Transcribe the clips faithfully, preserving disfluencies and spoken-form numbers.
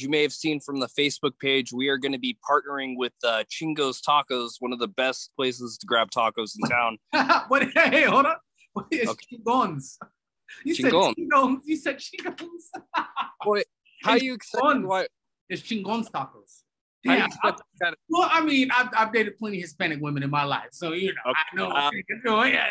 as you may have seen from the Facebook page, we are going to be partnering with uh, Chingón's Tacos, one of the best places to grab tacos in town. What, hey, hold on. What is okay. Chingón's? You Chingón's. said Chingón's. You said Chingón's. Boy, how it's you excited? Why? It's Chingón's Tacos. Yeah, I, I, well, I mean, I've, I've dated plenty of Hispanic women in my life, so you know, okay. I know. Uh, oh, yeah,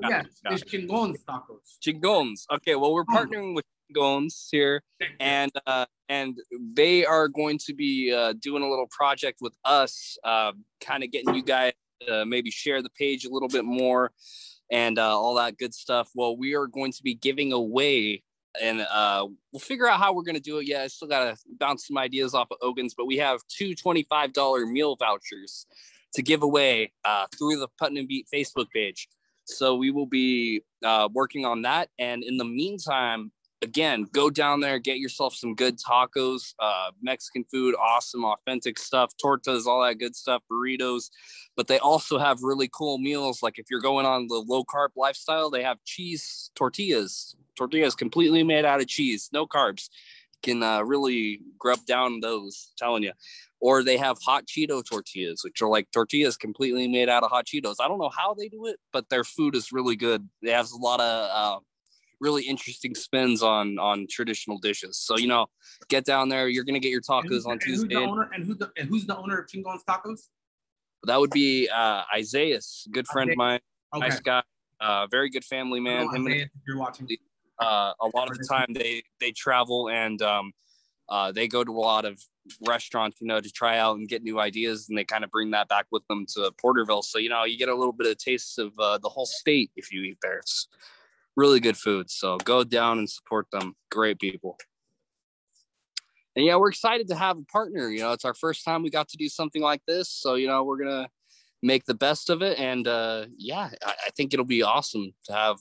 no. yeah, yeah, it's Chingón's Tacos. Chingón's. Okay, well, we're partnering with Chingón's here, and uh, and they are going to be uh, doing a little project with us, uh, kind of getting you guys to maybe share the page a little bit more, and uh, all that good stuff. Well, we are going to be giving away. And uh, we'll figure out how we're going to do it. Yeah, I still got to bounce some ideas off of Ogans, but we have two twenty-five dollar meal vouchers to give away uh, through the Putnam Beat Facebook page. So we will be uh, working on that. And in the meantime, again, go down there, get yourself some good tacos, uh, Mexican food, awesome, authentic stuff, tortas, all that good stuff, burritos. But they also have really cool meals. Like if you're going on the low carb lifestyle, they have cheese tortillas. Tortillas completely made out of cheese, no carbs. You can uh, really grub down those, I'm telling you. Or they have hot Cheeto tortillas, which are like tortillas completely made out of hot Cheetos. I don't know how they do it, but their food is really good. They have a lot of uh, really interesting spins on on traditional dishes. So, you know, get down there. You're going to get your tacos on Tuesday. And who's the, and who's the owner of Chingón's Tacos? That would be uh, Isaiah, good friend of mine. Okay. Nice guy. Uh, very good family man. Hello, Isaiah, if you're watching. Uh, a lot of the time they, they travel and um, uh, they go to a lot of restaurants, you know, to try out and get new ideas. And they kind of bring that back with them to Porterville. So, you know, you get a little bit of taste of uh, the whole state if you eat there. It's really good food. So go down and support them. Great people. And, yeah, we're excited to have a partner. You know, it's our first time we got to do something like this. So, you know, we're going to make the best of it. And, uh, yeah, I, I think it'll be awesome to have.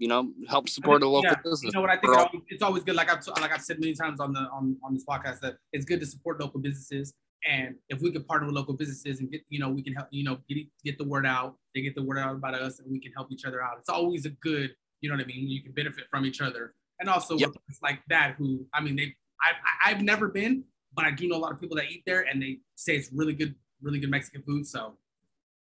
You know, help support I mean, a local yeah. business. You know what I think? All, it's always good, like I've like I've said many times on the on, on this podcast, that it's good to support local businesses. And if we can partner with local businesses and get, you know, we can help, you know, get get the word out. They get the word out about us, and we can help each other out. It's always a good, you know what I mean. You can benefit from each other, and also yep. with places like that. Who I mean, they I I've never been, but I do know a lot of people that eat there, and they say it's really good, really good Mexican food. So.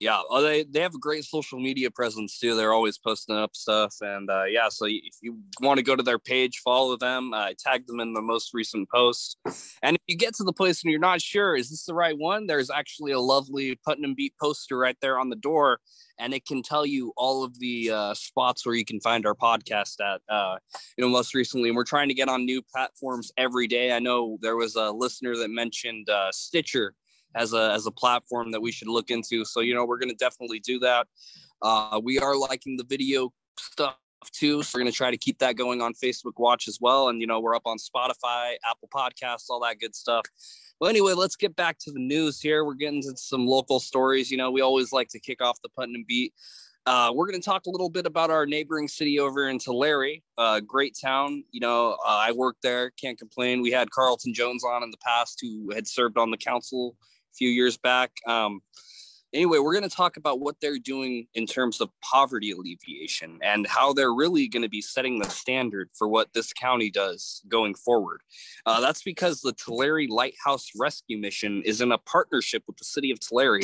Yeah, oh, they, they have a great social media presence, too. They're always posting up stuff. And, uh, yeah, so if you want to go to their page, follow them. Uh, tag them in the most recent post. And if you get to the place and you're not sure, is this the right one? There's actually a lovely Putnam Beat poster right there on the door. And it can tell you all of the uh, spots where you can find our podcast at, uh, you know, most recently. And we're trying to get on new platforms every day. I know there was a listener that mentioned uh, Stitcher. As a as a platform that we should look into. So, you know, we're going to definitely do that. Uh, we are liking the video stuff, too. So we're going to try to keep that going on Facebook Watch as well. And, you know, we're up on Spotify, Apple Podcasts, all that good stuff. Well, anyway, let's get back to the news here. We're getting to some local stories. You know, we always like to kick off the Putnam Beat. Uh, we're going to talk a little bit about our neighboring city over in Tulare, uh, great town. You know, uh, I worked there. Can't complain. We had Carlton Jones on in the past who had served on the council a few years back. Um, anyway, we're going to talk about what they're doing in terms of poverty alleviation and how they're really going to be setting the standard for what this county does going forward. Uh, that's because the Tulare Lighthouse Rescue Mission is in a partnership with the city of Tulare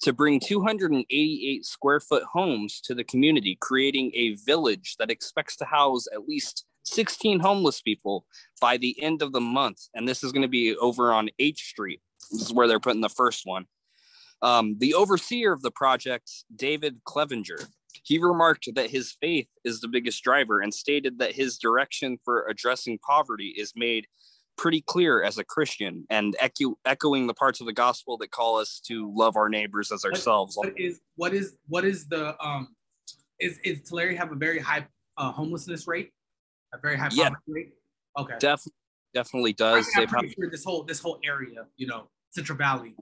to bring two hundred eighty-eight square foot homes to the community, creating a village that expects to house at least sixteen homeless people by the end of the month. And this is going to be over on H Street. This is where they're putting the first one. Um, the overseer of the project, David Clevenger, he remarked that his faith is the biggest driver and stated that his direction for addressing poverty is made pretty clear as a Christian and echo, echoing the parts of the gospel that call us to love our neighbors as ourselves. What, what is what is what is the um is is Tulare have a very high uh, homelessness rate, a very high yeah, poverty rate? Okay, definitely definitely does. I mean, I'm pretty sure this whole this whole area, you know, Central Valley,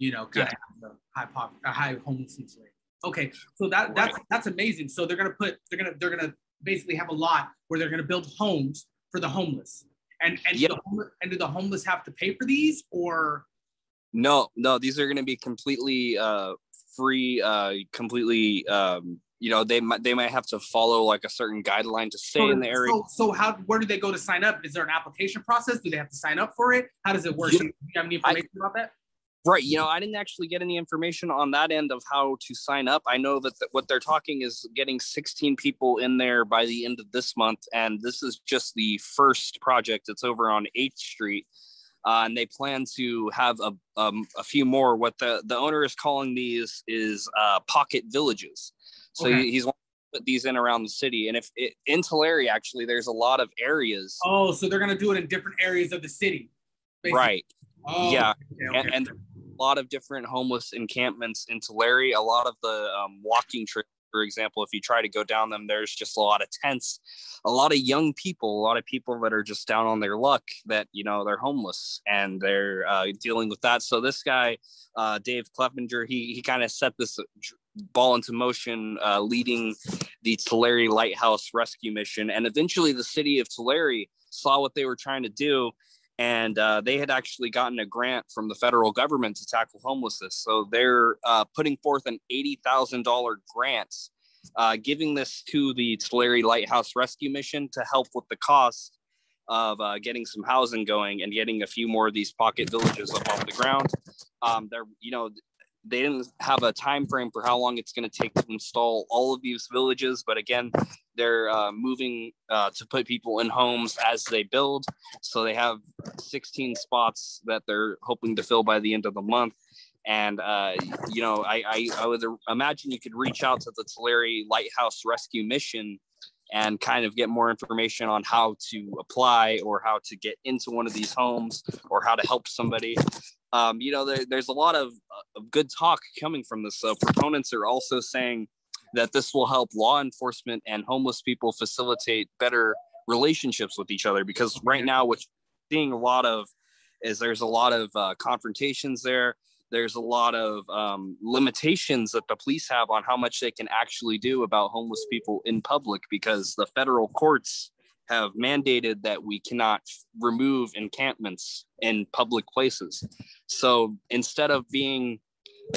you know, kind yeah. of high poverty, a high homelessness rate. Okay, so that right. that's that's amazing. So they're gonna put they're gonna they're gonna basically have a lot where they're gonna build homes for the homeless. And and, yep. do the, and do the homeless have to pay for these or? No, no, these are going to be completely uh, free, uh, completely, um, you know, they might they might have to follow like a certain guideline to stay so, in the area. So, so how where do they go to sign up? Is there an application process? Do they have to sign up for it? How does it work? Yeah. Do you have any information I, about that? Right. You know, I didn't actually get any information on that end of how to sign up. I know that th- what they're talking is getting sixteen people in there by the end of this month. And this is just the first project. It's over on eighth street. Uh, and they plan to have a um, a few more. What the, the owner is calling these is uh, pocket villages. So okay. he, he's wanting to put these in around the city. And if it, in Tulare, actually, there's a lot of areas. Oh, so they're going to do it in different areas of the city. Basically. Right. Oh, yeah. Okay, okay. And, and a lot of different homeless encampments in Tulare. A lot of the um, walking trips, for example, if you try to go down them, there's just a lot of tents, a lot of young people, a lot of people that are just down on their luck that, you know, they're homeless and they're uh, dealing with that. So this guy, uh, Dave Clevenger, he he kind of set this ball into motion, uh, leading the Tulare Lighthouse Rescue Mission. And eventually the city of Tulare saw what they were trying to do. And uh, they had actually gotten a grant from the federal government to tackle homelessness. So they're uh, putting forth an eighty thousand dollars grant, uh, giving this to the Tulare Lighthouse Rescue Mission to help with the cost of uh, getting some housing going and getting a few more of these pocket villages up off the ground. Um, they're, you know, they didn't have a time frame for how long it's going to take to install all of these villages. But again, they're uh, moving uh, to put people in homes as they build. So they have sixteen spots that they're hoping to fill by the end of the month. And, uh, you know, I, I, I would imagine you could reach out to the Tulare Lighthouse Rescue Mission and kind of get more information on how to apply or how to get into one of these homes or how to help somebody. Um, you know, there, there's a lot of, of good talk coming from this. So proponents are also saying that this will help law enforcement and homeless people facilitate better relationships with each other, because right now what you're seeing a lot of is there's a lot of uh, confrontations there. There's a lot of um, limitations that the police have on how much they can actually do about homeless people in public, because the federal courts have mandated that we cannot remove encampments in public places. So instead of being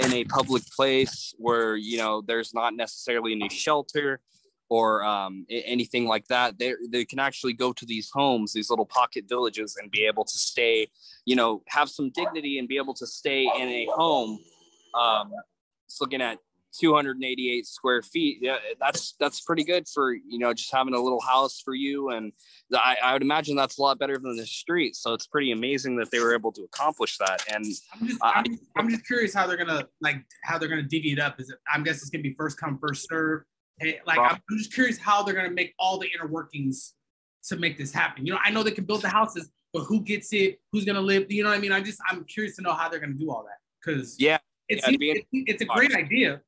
in a public place where, you know, there's not necessarily any shelter or um, anything like that, they they can actually go to these homes, these little pocket villages, and be able to stay, you know, have some dignity and be able to stay in a home. Um, it's looking at two hundred eighty-eight square feet. Yeah, that's that's pretty good for, you know, just having a little house for you. And I, I would imagine that's a lot better than the street. So it's pretty amazing that they were able to accomplish that. And I'm just, I, I'm just, I'm just curious how they're gonna like how they're gonna divvy it up. Is it, I'm guessing it's gonna be first come, first serve. Hey, like wow. I'm just curious how they're gonna make all the inner workings to make this happen. You know, I know they can build the houses, but who gets it? Who's gonna live? You know what I mean? I just I'm curious to know how they're gonna do all that, because yeah, it's yeah, it, it's a great idea.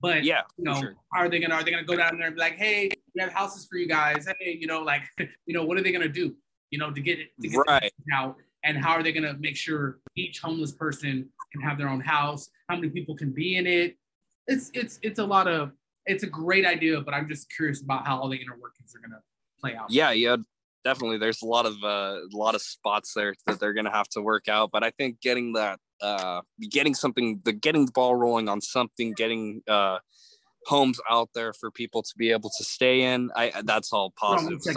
But yeah, you know, sure. are they gonna are they gonna go down there and be like, hey, we have houses for you guys? Hey, you know, like, you know, what are they gonna do? You know, to get it to get right out, and how are they gonna make sure each homeless person can have their own house? How many people can be in it? It's it's it's a lot of it's a great idea, but I'm just curious about how all the inner workings are gonna play out. Yeah, yeah, definitely. There's a lot of uh, a lot of spots there that they're gonna have to work out. But I think getting that. Uh, getting something, the getting the ball rolling on something, getting uh, homes out there for people to be able to stay in. I that's all positive. So.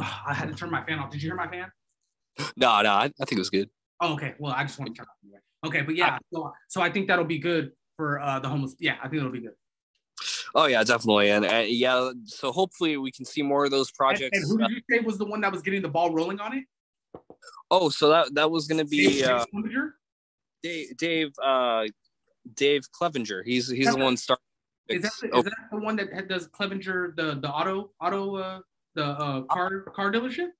I had to turn my fan off. Did you hear my fan? No, no, I, I think it was good. Oh, okay. Well, I just want to turn it off. Okay, but yeah, so, so I think that'll be good for uh, the homeless. Yeah, I think it'll be good. Oh, yeah, definitely. And uh, yeah, so hopefully we can see more of those projects. And, and who did you say was the one that was getting the ball rolling on it? Oh, so that, that was going to be Dave, uh, Dave, Dave, uh, Dave Clevenger. He's he's Clevenger. The one starting. Is that the, oh. is that the one that does Clevenger, the, the auto, auto uh, the uh, car car dealership?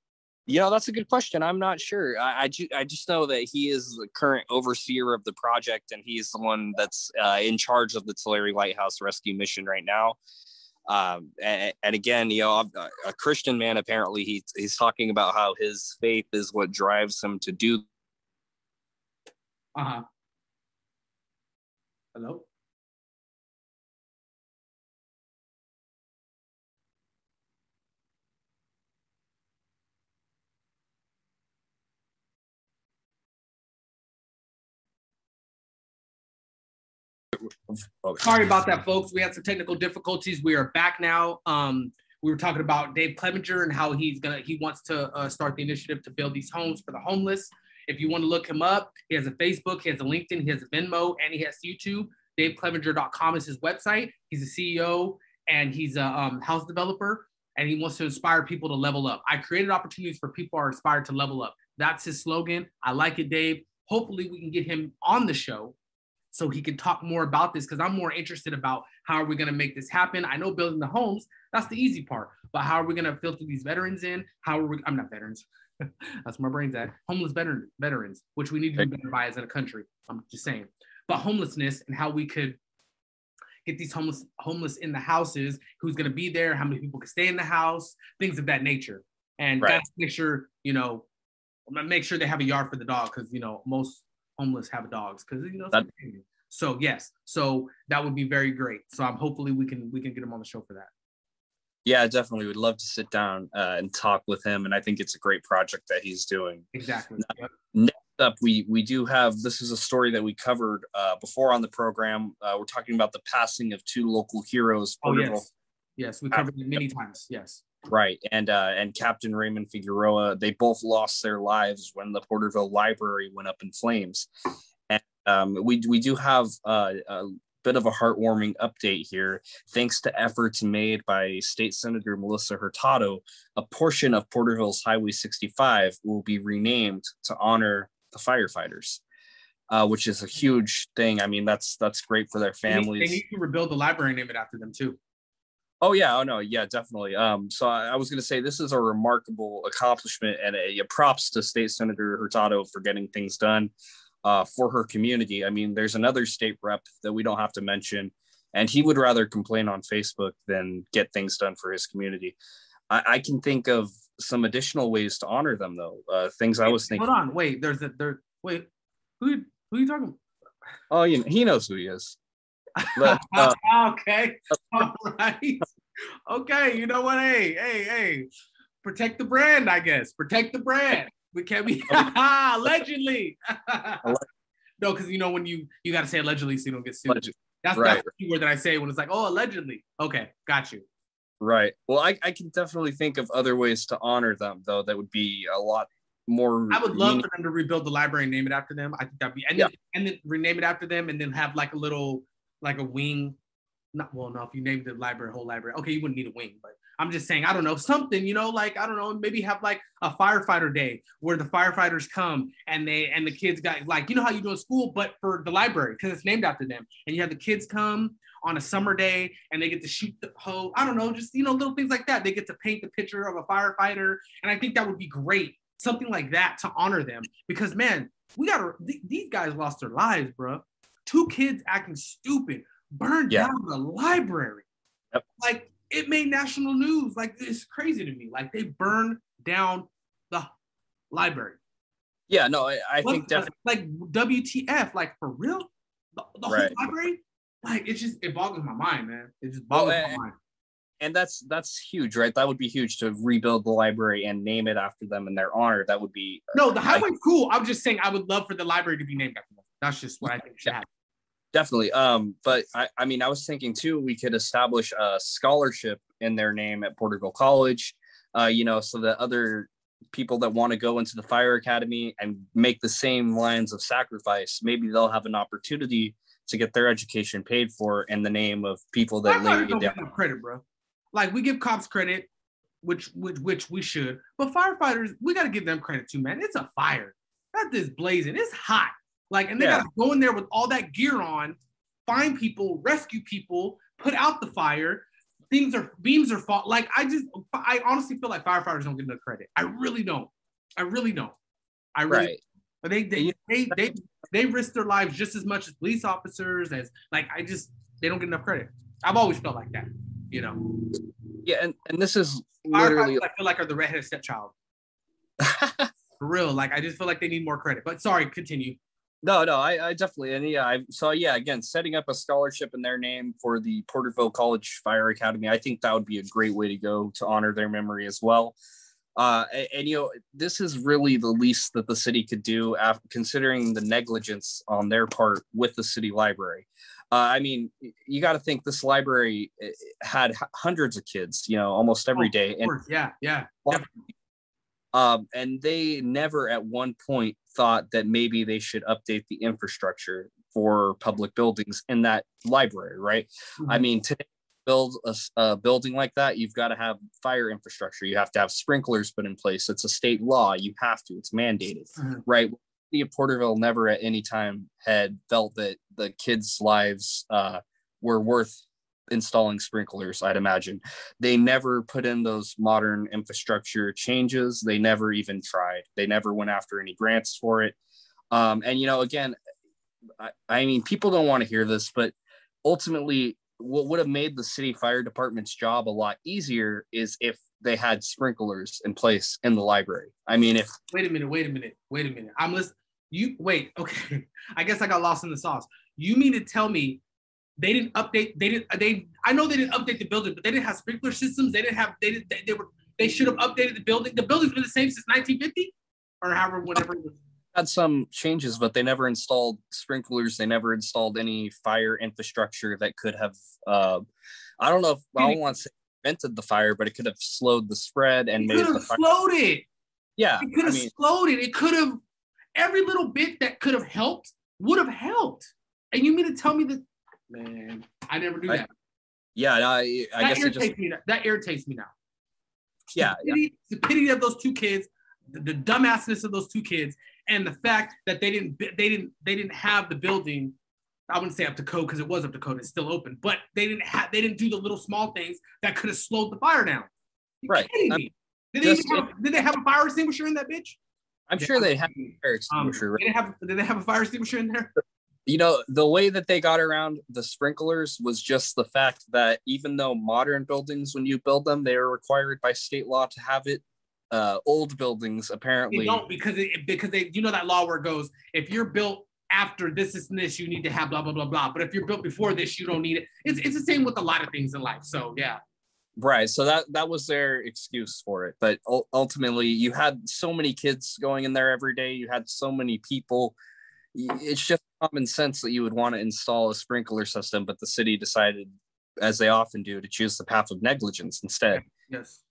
You know, that's a good question. I'm not sure. I, I, ju- I just know that he is the current overseer of the project, and he's the one that's uh, in charge of the Tulare Lighthouse Rescue Mission right now. Um, and, and again, you know, a Christian man, apparently he, he's talking about how his faith is what drives him to do. Uh-huh. Hello? Okay. Sorry about that, folks. We had some technical difficulties. We are back now. Um, we were talking about Dave Clevenger and how he's gonna he wants to uh, start the initiative to build these homes for the homeless. If you want to look him up, he has a Facebook, he has a LinkedIn, he has a Venmo, and he has YouTube. dave clevenger dot com is his website. He's a C E O and he's a um, house developer, and he wants to inspire people to level up. I created opportunities for people who are inspired to level up. That's his slogan. I like it, Dave. Hopefully we can get him on the show so he can talk more about this, because I'm more interested about how are we going to make this happen. I know building the homes, that's the easy part, but how are we going to filter these veterans in? How are we, I'm not veterans. That's where my brain's at. Homeless veteran, veterans, which we need to be better by as a country. I'm just saying. But homelessness and how we could get these homeless homeless in the houses, who's going to be there, how many people can stay in the house, things of that nature. And right. That's make sure, you know, make sure they have a yard for the dog, because, you know, most homeless have dogs, because, you know, that's so yes. So that would be very great. So I'm hopefully we can we can get him on the show for that. Yeah, definitely. We'd love to sit down uh, and talk with him. And I think it's a great project that he's doing. Exactly. Now, yep. Up, we we do have, this is a story that we covered uh, before on the program. Uh, we're talking about the passing of two local heroes. Oh, yes. Yes, we covered it many times. Yes. Right. And uh, and Captain Raymond Figueroa, they both lost their lives when the Porterville Library went up in flames. And um, we, we do have uh, a bit of a heartwarming update here. Thanks to efforts made by State Senator Melissa Hurtado, a portion of Porterville's Highway sixty-five will be renamed to honor the firefighters, uh, which is a huge thing. I mean, that's that's great for their families. They need, they need to rebuild the library and name it after them too. Oh yeah, oh no, yeah, definitely. Um, so I, I was going to say this is a remarkable accomplishment, and a, a props to State Senator Hurtado for getting things done uh, for her community. I mean, there's another state rep that we don't have to mention, and he would rather complain on Facebook than get things done for his community. I, I can think of some additional ways to honor them, though. Uh, things I was thinking. Hold on, wait. There's a there. Wait, who who are you talking about? Oh, you know, he knows who he is. But, uh, okay. All right. Okay. You know what? Hey, hey, hey. Protect the brand, I guess. Protect the brand. We can't be allegedly. No, because you know when you you got to say allegedly so you don't get sued. Allegedly. That's right. That's the word that I say when it's like, oh, allegedly. Okay, got you. Right. Well, I, I can definitely think of other ways to honor them, though. That would be a lot more. I would love meaning. for them to rebuild the library and name it after them. I think that'd be, and, yeah. then, and then rename it after them, and then have like a little, like a wing. Not well enough. You named the library, whole library. Okay, you wouldn't need a wing, but I'm just saying, I don't know, something, you know, like, I don't know, maybe have like a firefighter day where the firefighters come and they, and the kids got like, you know how you do in school, but for the library, because it's named after them. And you have the kids come on a summer day and they get to shoot the hose. I don't know, just, you know, little things like that. They get to paint the picture of a firefighter. And I think that would be great. Something like that to honor them, because man, we gotta, th- these guys lost their lives, bro. Two kids acting stupid, burned yeah. down the library. Yep. Like, it made national news. Like, it's crazy to me. Like, they burned down the library. Yeah, no, I, I think definitely. Like, W T F, like, for real? The, the right. whole library? Like, it's just, it boggles my mind, man. It just boggles well, and, my mind. And that's, that's huge, right? That would be huge to rebuild the library and name it after them in their honor. That would be. No, the highway's like, cool. I'm just saying I would love for the library to be named after them. That's just what yeah, I think should yeah. happen. Definitely. Um, but I, I mean, I was thinking too, we could establish a scholarship in their name at Porterville College, uh, you know, so that other people that want to go into the fire academy and make the same lines of sacrifice, maybe they'll have an opportunity to get their education paid for in the name of people that laid it down. Credit, bro. Like, we give cops credit, which which which we should, but firefighters, we got to give them credit too, man. It's a fire. That is blazing. It's hot. Like, and they yeah. gotta go in there with all that gear on, find people, rescue people, put out the fire. Things are, beams are fault. Like, I just, I honestly feel like firefighters don't get enough credit. I really don't. I really don't. I really. Right. Don't. They they they they they risk their lives just as much as police officers. As like, I just, they don't get enough credit. I've always felt like that, you know. Yeah, and and this is literally. Firefighters, I feel like, are the redheaded stepchild. For real, like, I just feel like they need more credit. But sorry, continue. No, no, I, I definitely, and yeah, I so yeah, again, setting up a scholarship in their name for the Porterville College Fire Academy, I think that would be a great way to go to honor their memory as well. Uh, and, and, you know, this is really the least that the city could do after considering the negligence on their part with the city library. Uh, I mean, you got to think this library had hundreds of kids, you know, almost every oh, day. Of course. And yeah, yeah. Um, and they never at one point thought that maybe they should update the infrastructure for public buildings in that library, right? Mm-hmm. I mean, today, build a, a building like that, you've got to have fire infrastructure. You have to have sprinklers put in place. It's a state law. You have to. It's mandated, mm-hmm. right? The city of Porterville never at any time had felt that the kids' lives uh, were worth installing sprinklers, I'd imagine. They never put in those modern infrastructure changes. They never even tried. They never went after any grants for it. Um, and, you know, again, I, I mean, people don't want to hear this, but ultimately, what would have made the city fire department's job a lot easier is if they had sprinklers in place in the library. I mean, if wait a minute, wait a minute, wait a minute. I'm listening. You wait. Okay. I guess I got lost in the sauce. You mean to tell me they didn't update? They didn't. They. I know they didn't update the building, but they didn't have sprinkler systems. They didn't have. They didn't. They, they were. They should have updated the building. The building's been the same since nineteen fifty, or however, whatever. It was. Had some changes, but they never installed sprinklers. They never installed any fire infrastructure that could have, uh, I don't know if I don't want to say prevented the fire, but it could have slowed the spread and made the fire. Slowed it. Yeah. It could have I mean, slowed it. It could have, every little bit that could have helped would have helped. And you mean to tell me that, man, I never do I, that. Yeah. No, I, I that guess it just, me, that irritates me now. Yeah. The pity, yeah. The pity of those two kids, the, the dumbassness of those two kids, and the fact that they didn't, they didn't, they didn't have the building. I wouldn't say up to code because it was up to code; it's still open. But they didn't have, they didn't do the little small things that could have slowed the fire down. You're right? Um, did they even have, did they have a fire extinguisher in that bitch? I'm yeah. sure they had a fire extinguisher. Um, right? Did they have? Did they have a fire extinguisher in there? You know, the way that they got around the sprinklers was just the fact that even though modern buildings, when you build them, they are required by state law to have it. Uh, old buildings apparently they don't because it, because they you know that law where it goes if you're built after this is this you need to have blah blah blah blah but if you're built before this you don't need it. It's it's the same with a lot of things in life. So yeah, right. So that that was their excuse for it. But ultimately, you had so many kids going in there every day. You had so many people. It's just common sense that you would want to install a sprinkler system. But the city decided, as they often do, to choose the path of negligence instead. Yes.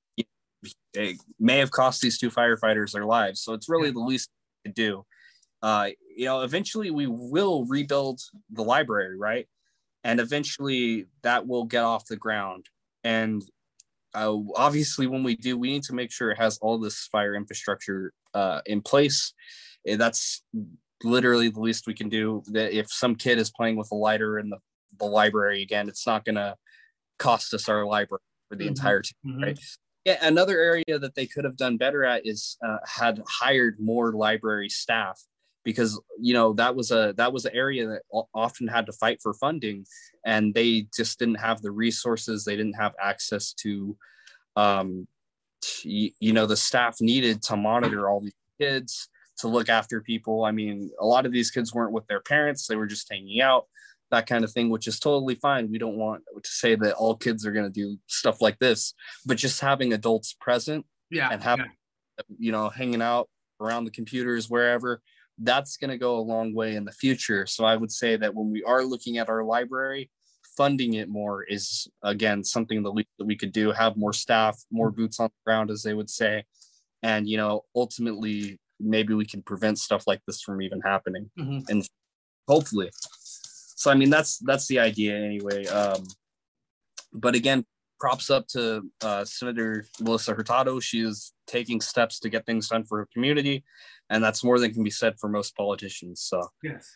It may have cost these two firefighters their lives. So it's really the least to do. Uh, you know, eventually we will rebuild the library, right? And eventually that will get off the ground. And uh, obviously when we do, we need to make sure it has all this fire infrastructure uh, in place. That's literally the least we can do. If some kid is playing with a lighter in the, the library, again, it's not going to cost us our library for the mm-hmm. entire team, right? Mm-hmm. Yeah, another area that they could have done better at is uh, had hired more library staff, because you know that was a that was an area that often had to fight for funding, and they just didn't have the resources. They didn't have access to, um, to, you know, the staff needed to monitor all these kids, to look after people. I mean, a lot of these kids weren't with their parents; they were just hanging out, that kind of thing, which is totally fine. We don't want to say that all kids are going to do stuff like this, but just having adults present yeah, and having, yeah. you know, hanging out around the computers, wherever, that's going to go a long way in the future. So I would say that when we are looking at our library, funding it more is, again, something that we, that we could do, have more staff, more boots on the ground, as they would say. And, you know, ultimately, maybe we can prevent stuff like this from even happening. Mm-hmm. And hopefully... So, I mean, that's that's the idea anyway. Um, but again, props up to uh, Senator Melissa Hurtado. She is taking steps to get things done for her community. And that's more than can be said for most politicians. So yes,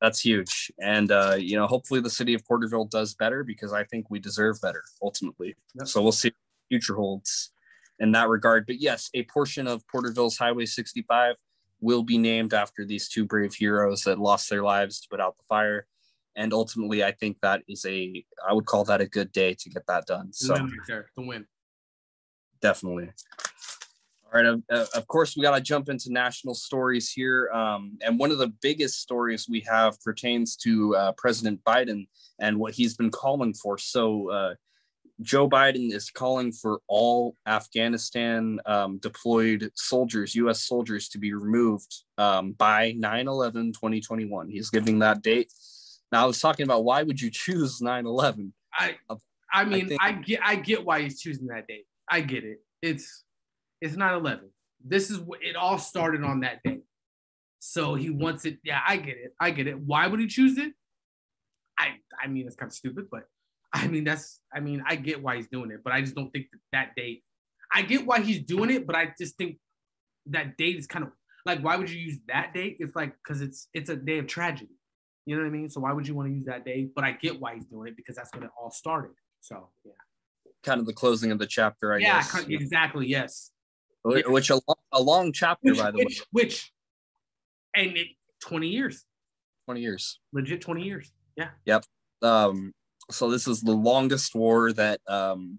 that's huge. And, uh, you know, hopefully the city of Porterville does better, because I think we deserve better ultimately. Yep. So we'll see what the future holds in that regard. But yes, a portion of Porterville's Highway sixty-five will be named after these two brave heroes that lost their lives to put out the fire. And ultimately, I think that is a, I would call that a good day to get that done. So the win. Definitely. All right. Uh, of course, we got to jump into national stories here. Um, and one of the biggest stories we have pertains to uh, President Biden and what he's been calling for. So uh, Joe Biden is calling for all Afghanistan um, deployed soldiers, U S soldiers, to be removed um, by nine eleven twenty twenty-one. He's giving that date. Now, I was talking about, why would you choose nine eleven? I I mean, I, think- I get I get why he's choosing that date. I get it. It's it's nine eleven. This is what it all started on that day. So he wants it. Yeah, I get it. I get it. Why would he choose it? I I mean, it's kind of stupid, but I mean, that's I mean, I get why he's doing it, but I just don't think that that date. I get why he's doing it, but I just think that date is kind of like, why would you use that date? It's like, because it's it's a day of tragedy. You know what I mean? So why would you want to use that day? But I get why he's doing it, because that's when it all started. So, yeah. Kind of the closing of the chapter, I yeah, guess. Yeah, exactly. Yes. Which a long, a long chapter, which, by the which, way. Which, and it, twenty years. twenty years. Legit twenty years. Yeah. Yep. Um, so this is the longest war that um,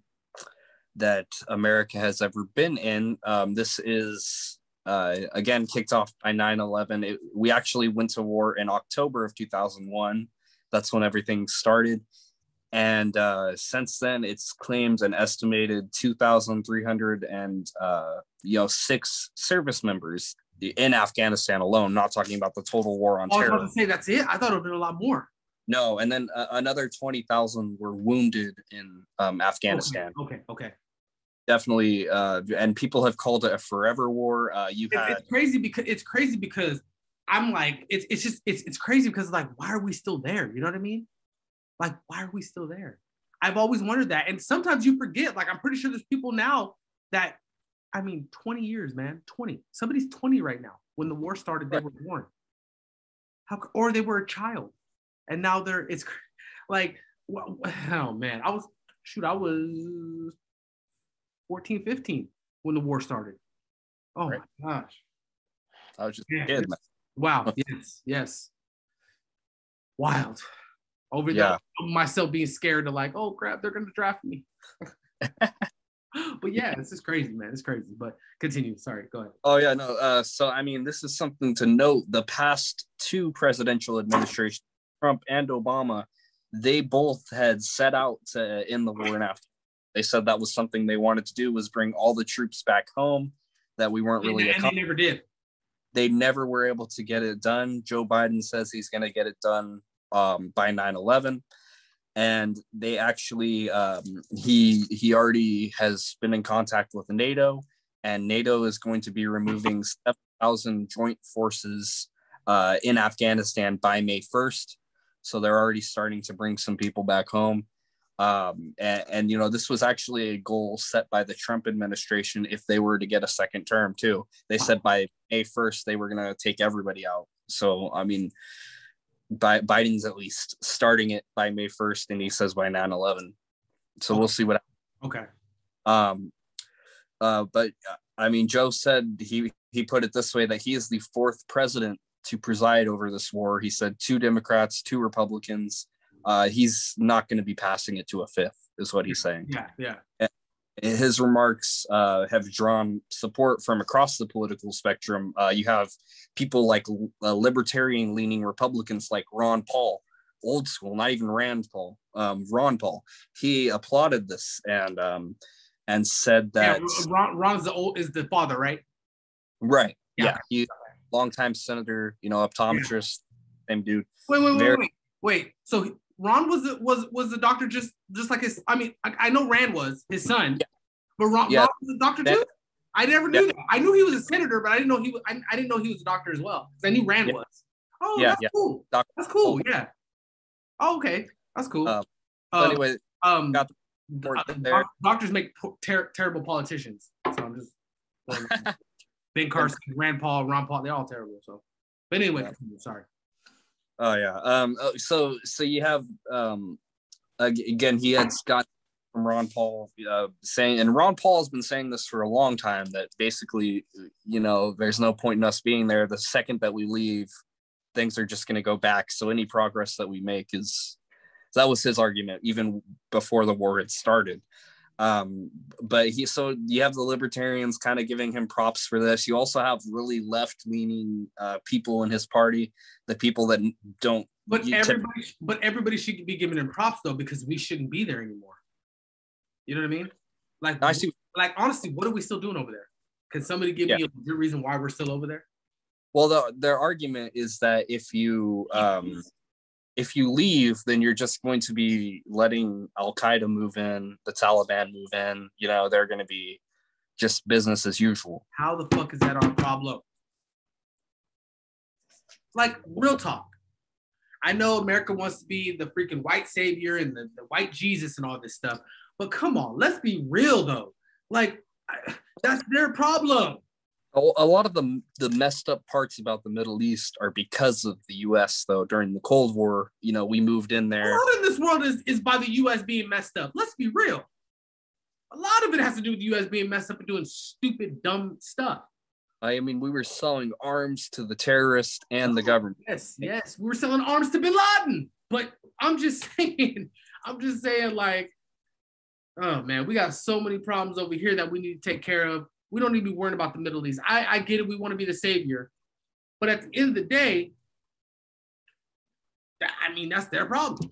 that America has ever been in. Um, this is, uh, again, kicked off by nine eleven. It, we actually went to war in October of two thousand one. That's when everything started. And uh, since then, it's claimed an estimated two thousand three hundred and uh, you know six service members in Afghanistan alone. Not talking about the total war on terror. I was about to say that's it. I thought it would be a lot more. No, and then uh, another twenty thousand were wounded in um, Afghanistan. Okay, okay, okay. Definitely, uh, and people have called it a forever war. Uh, you it's, had it's crazy because it's crazy because I'm like it's it's just it's it's crazy because like why are we still there? You know what I mean? Like, why are we still there? I've always wondered that. And sometimes you forget, like, I'm pretty sure there's people now that, I mean, twenty years, man, twenty. Somebody's twenty right now. When the war started, they were born. How, or they were a child. And now they're, it's like, well, oh, man. I was, shoot, I was fourteen, fifteen when the war started. Oh, right. My gosh. I was just a kid. Wow. Yes, yes. Wild. Over yeah. there, myself being scared to like, oh crap, they're gonna draft me. But yeah, this is crazy, man. It's crazy. But continue. Sorry, go ahead. Oh yeah, no. Uh, so I mean, this is something to note. The past two presidential administrations, Trump and Obama, they both had set out to end the war in Afghanistan. They said that was something they wanted to do, was bring all the troops back home. That we weren't really. And they never did. They never were able to get it done. Joe Biden says he's gonna get it done um by nine eleven, and they actually um he he already has been in contact with NATO, and NATO is going to be removing seven thousand joint forces uh in Afghanistan by May first. So they're already starting to bring some people back home, um and, and you know this was actually a goal set by the Trump administration if they were to get a second term too. They said by May first they were going to take everybody out. So I mean, By Biden's at least starting it by May first, and he says by nine eleven. So okay. We'll see what happens. Okay. Um, uh, but I mean, Joe said he he put it this way, that he is the fourth president to preside over this war. He said two Democrats, two Republicans. Uh, he's not going to be passing it to a fifth, is what he's saying. Yeah, yeah. And his remarks uh, have drawn support from across the political spectrum. Uh, you have people like uh, libertarian-leaning Republicans like Ron Paul, old school, not even Rand Paul, um, Ron Paul. He applauded this and um, and said that yeah, Ron, Ron is the old is the father, right? Right. Yeah. yeah. He's a longtime senator, you know, optometrist, yeah. Same dude. Wait, wait, wait, Very- wait, wait. So. Ron was the, was was the doctor just just like his. I mean, I, I know Rand was his son, yeah. but Ron, yeah. Ron was the doctor too. I never knew yeah. that. I knew he was a senator, but I didn't know he was. I, I didn't know he was a doctor as well. I knew Rand yeah. was. Oh, yeah, that's yeah. cool. Doctor. That's cool. Yeah. Oh, okay, that's cool. Um, uh, so anyway, um, got the uh, there. Doctors make ter- terrible politicians. So I'm just Ben Carson, Rand Paul, Ron Paul. They're all terrible. So, but anyway, yeah. sorry. Oh yeah. Um. So so you have um, again he had got from Ron Paul uh, saying, and Ron Paul has been saying this for a long time, that basically, you know, there's no point in us being there. The second that we leave, things are just going to go back. So any progress that we make is, that was his argument even before the war had started. Um. But he so you have the libertarians kind of giving him props for this. You also have really left-leaning uh, people in his party. The people that don't, but everybody, tip- but everybody should be giving them props though, because we shouldn't be there anymore. You know what I mean? Like, I see. Like honestly, what are we still doing over there? Can somebody give yeah. me a good reason why we're still over there? Well, the, their argument is that if you, um, if you leave, then you're just going to be letting Al-Qaeda move in, the Taliban move in, you know, they're going to be just business as usual. How the fuck is that our problem? Like, real talk. I know America wants to be the freaking white savior and the, the white Jesus and all this stuff, but come on, let's be real though. Like, that's their problem. A lot of the the messed up parts about the Middle East are because of the U S though. During the Cold War, you know, we moved in there. A lot of this world is, is by the U S being messed up. Let's be real. A lot of it has to do with the U S being messed up and doing stupid, dumb stuff. I mean, we were selling arms to the terrorists and the government. Yes, yes. We were selling arms to Bin Laden. But I'm just saying, I'm just saying like, oh man, we got so many problems over here that we need to take care of. We don't need to be worrying about the Middle East. I, I get it. We want to be the savior. But at the end of the day, that, I mean, that's their problem.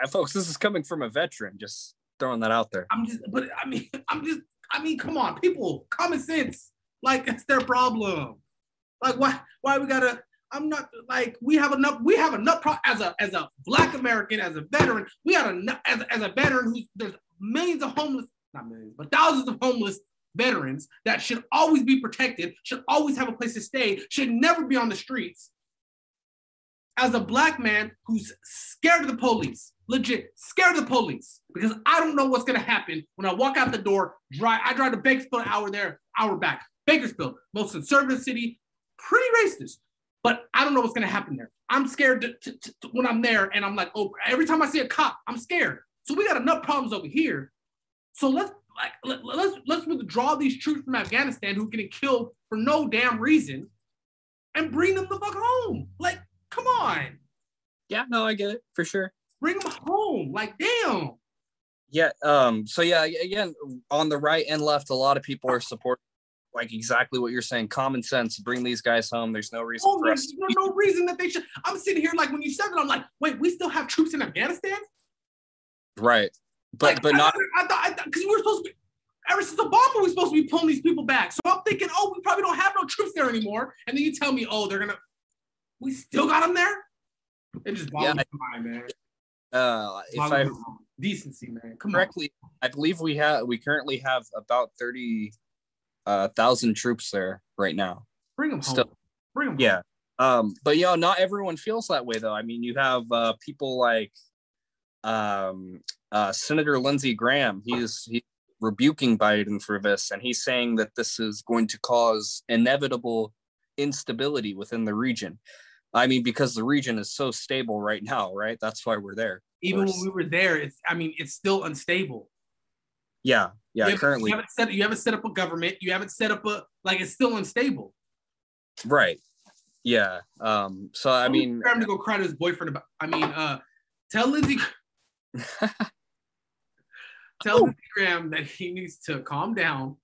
And folks, this is coming from a veteran. Just throwing that out there. I'm just, but I mean, I'm just, I mean, come on, people, common sense. Like, it's their problem. Like, why, why we gotta, I'm not, like, we have enough, we have enough, pro- as a as a Black American, as a veteran, we had enough, as, as a veteran who's, there's millions of homeless, not millions, but thousands of homeless veterans that should always be protected, should always have a place to stay, should never be on the streets. As a Black man who's scared of the police, legit scared of the police, because I don't know what's gonna happen when I walk out the door, drive, I drive to Bakersfield an hour there, hour back. Bakersfield, most conservative city, pretty racist, but I don't know what's gonna happen there. I'm scared to, to, to, to, when I'm there and I'm like, oh, every time I see a cop, I'm scared. So we got enough problems over here. So let's, Like, let, let's let's withdraw these troops from Afghanistan who are getting killed for no damn reason and bring them the fuck home. Like, come on. Yeah, no, I get it for sure. Bring them home. Like, damn. Yeah. Um. So, yeah, again, on the right and left, a lot of people are supporting, like, exactly what you're saying. Common sense. Bring these guys home. There's no reason oh, for us. There's no reason that they should. I'm sitting here like when you said that, I'm like, wait, we still have troops in Afghanistan? Right. But like, but not I thought because we were supposed to be ever since Obama we were supposed to be pulling these people back. So I'm thinking, oh, we probably don't have no troops there anymore. And then you tell me, oh, they're gonna we still got them there. It just boggles yeah, my mind, man. Uh, if I decency, man. Come correctly, on. I believe we have we currently have about thirty uh, thousand troops there right now. Bring them still. home. Bring them. Yeah. Home. Um. But you know, not everyone feels that way though. I mean, you have uh, people like. Um, uh, Senator Lindsey Graham, he's, he's rebuking Biden for this, and he's saying that this is going to cause inevitable instability within the region. I mean, because the region is so stable right now, right? That's why we're there. Even we're, when we were there, it's, I mean, it's still unstable. Yeah, yeah, you currently. You haven't, set, you haven't set up a government. You haven't set up a, like, it's still unstable. Right, yeah. Um, so, I, I mean. I'm to go cry to his boyfriend about, I mean, uh, tell Lindsey... Tell oh. Graham that he needs to calm down,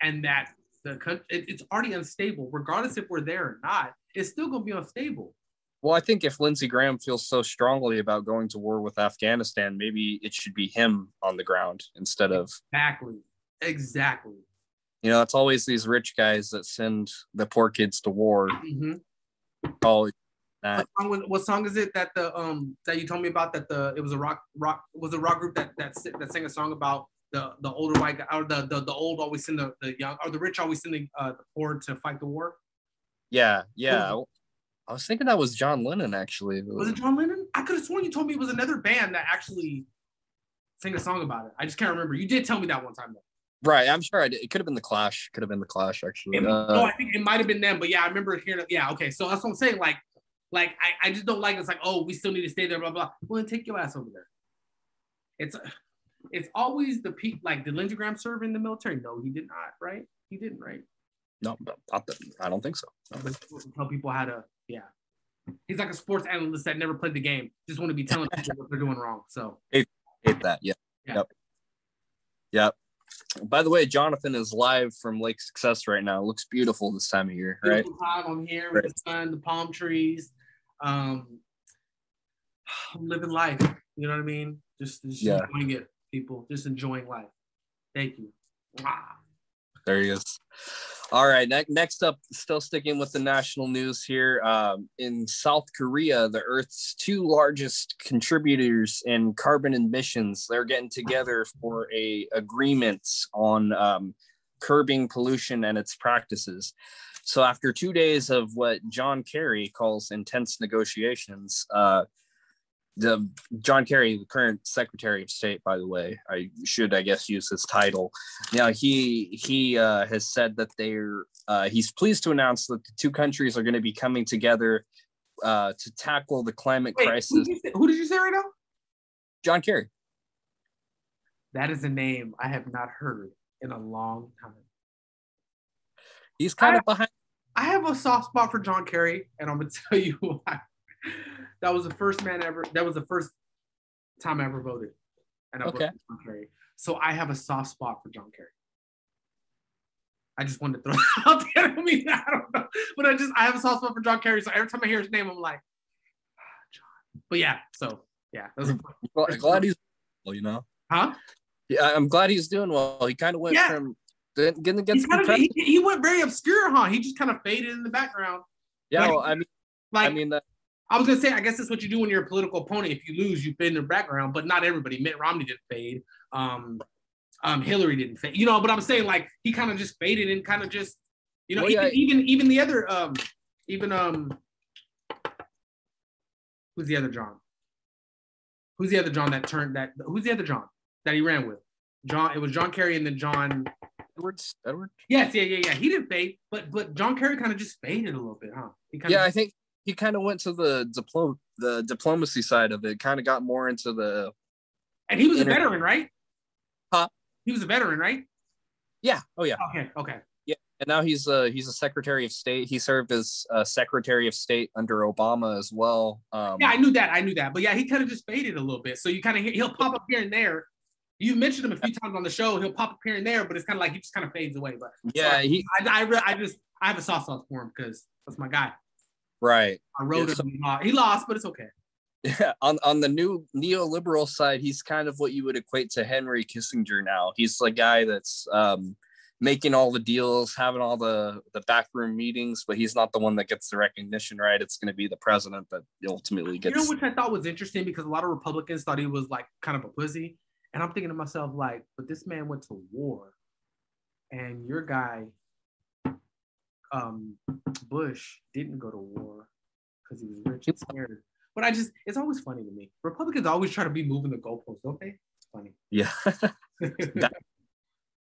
and that the country, it, it's already unstable. Regardless if we're there or not, it's still going to be unstable. Well, I think if Lindsey Graham feels so strongly about going to war with Afghanistan, maybe it should be him on the ground instead of exactly, exactly. You know, it's always these rich guys that send the poor kids to war. Mm-hmm. All. What song, was, what song is it that the um that you told me about that the it was a rock rock was a rock group that that, that sang a song about the the older white guy, or the the, the old always send the, the young or the rich always sending uh, the poor to fight the war? Yeah, yeah. Was I was thinking that was John Lennon actually. Was it John Lennon? I could have sworn you told me it was another band that actually sang a song about it. I just can't remember. You did tell me that one time though. Right, I'm sure I did. It could have been the Clash. Could have been the Clash actually. It, uh, no, I think it might have been them. But yeah, I remember hearing. Yeah, okay. So that's what I'm saying. Like. Like, I, I just don't like it. It's like, oh, we still need to stay there, blah, blah. Well, then take your ass over there. It's it's always the peak. Like, did Lindsey Graham serve in the military? No, he did not, right? He didn't, right? No, not that, I don't think so. No. Tell people how to, yeah. He's like a sports analyst that never played the game. Just want to be telling people what they're doing wrong, so. Hate, hate that, yeah. yeah. Yep. Yep. By the way, Jonathan is live from Lake Success right now. It looks beautiful this time of year, right? Beautiful time. I'm here with right. the sun, the palm trees. Um, I'm living life. You know what I mean? Just, just yeah. enjoying it, people. Just enjoying life. Thank you. Wow. There he is. All right, next up, still sticking with the national news here. Um, in South Korea, the Earth's two largest contributors in carbon emissions, they're getting together for a agreement on um, curbing pollution and its practices. So after two days of what John Kerry calls intense negotiations, uh, the John Kerry, the current Secretary of State, by the way, I should, I guess, use his title. Now, he he uh, has said that they're uh, he's pleased to announce that the two countries are going to be coming together uh, to tackle the climate Wait, crisis. Who did, you say, who did you say right now? John Kerry. That is a name I have not heard in a long time. He's kind I, of behind. I have a soft spot for John Kerry, and I'm going to tell you why. That was the first man ever. That was the first time I ever voted, and I okay. voted for John Kerry. So I have a soft spot for John Kerry. I just wanted to throw it out there. I mean, I don't know, but I just I have a soft spot for John Kerry. So every time I hear his name, I'm like, ah, John. But yeah, so yeah, that was a well, I'm glad he's well, you know. Huh? Yeah, I'm glad he's doing well. He kind of went yeah. from didn't get the he, he went very obscure, huh? He just kind of faded in the background. Yeah, like, well, I mean, like I mean. The, I was going to say, I guess that's what you do when you're a political opponent. If you lose, you fade in the background, but not everybody. Mitt Romney didn't fade. Um, um, Hillary didn't fade. You know, but I'm saying, like, he kind of just faded and kind of just, you know, well, even, yeah. even even the other, um, even, um, who's the other John? Who's the other John that turned that? Who's the other John that he ran with? John, it was John Kerry and then John. Edwards? Edwards? Yes, yeah, yeah, yeah. He didn't fade, but, but John Kerry kind of just faded a little bit, huh? He kinda yeah, just, I think. He kind of went to the diplom the diplomacy side of it, kind of got more into the. And he was inter- a veteran, right? Huh? He was a veteran, right? Yeah. Oh, yeah. Okay. Okay. Yeah. And now he's uh he's a Secretary of State. He served as uh, Secretary of State under Obama as well. Um, yeah, I knew that. I knew that. But yeah, he kind of just faded a little bit. So you kind of he'll pop up here and there. You mentioned him a few times on the show. He'll pop up here and there, but it's kind of like he just kind of fades away. But yeah, so he. I, I, re- I just I have a soft spot for him because that's my guy. Right. I wrote yeah, so, him. Uh, he lost, but it's okay. Yeah. On on the new neoliberal side, he's kind of what you would equate to Henry Kissinger now. He's the guy that's um, making all the deals, having all the, the backroom meetings, but he's not the one that gets the recognition, right? It's going to be the president that ultimately gets. You know, which I thought was interesting because a lot of Republicans thought he was like kind of a pussy. And I'm thinking to myself, like, but this man went to war and your guy. Um, Bush didn't go to war because he was rich and scared. But I just, it's always funny to me. Republicans always try to be moving the goalposts, don't they? It's funny. Yeah. that,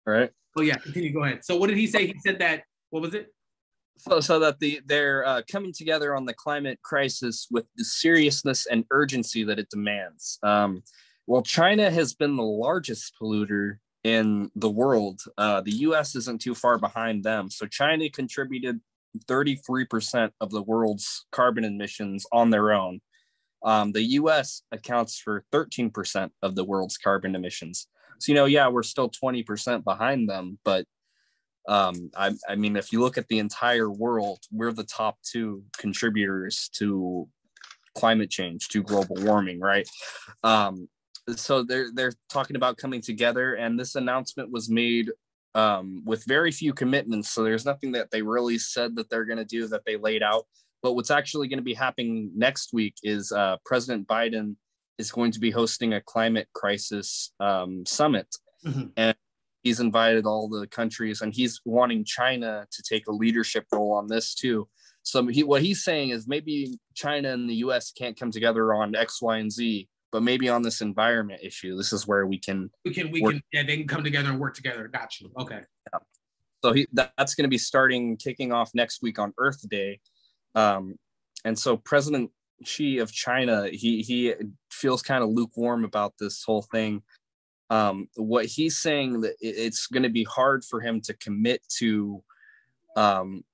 right. Oh, yeah. Continue. Go ahead. So what did he say? He said that, what was it? So, so that the they're uh, coming together on the climate crisis with the seriousness and urgency that it demands. Um, well, China has been the largest polluter in the world. Uh, the U S isn't too far behind them. So China contributed thirty-three percent of the world's carbon emissions on their own. Um, the U S accounts for thirteen percent of the world's carbon emissions. So, you know, yeah, we're still twenty percent behind them. But um, I, I mean, if you look at the entire world, we're the top two contributors to climate change, to global warming, right? Um, So they're they're talking about coming together, and this announcement was made um, with very few commitments. So there's nothing that they really said that they're going to do that they laid out. But what's actually going to be happening next week is uh, President Biden is going to be hosting a climate crisis um, summit, mm-hmm. and he's invited all the countries, and he's wanting China to take a leadership role on this too. So he, what he's saying is maybe China and the U S can't come together on X, Y, and Z. But maybe on this environment issue, this is where we can we can we work. can yeah they can come together and work together. Gotcha. Okay. Yeah. So he, that, that's going to be starting kicking off next week on Earth Day, um, and so President Xi of China he he feels kind of lukewarm about this whole thing. Um, what he's saying that it's going to be hard for him to commit to um,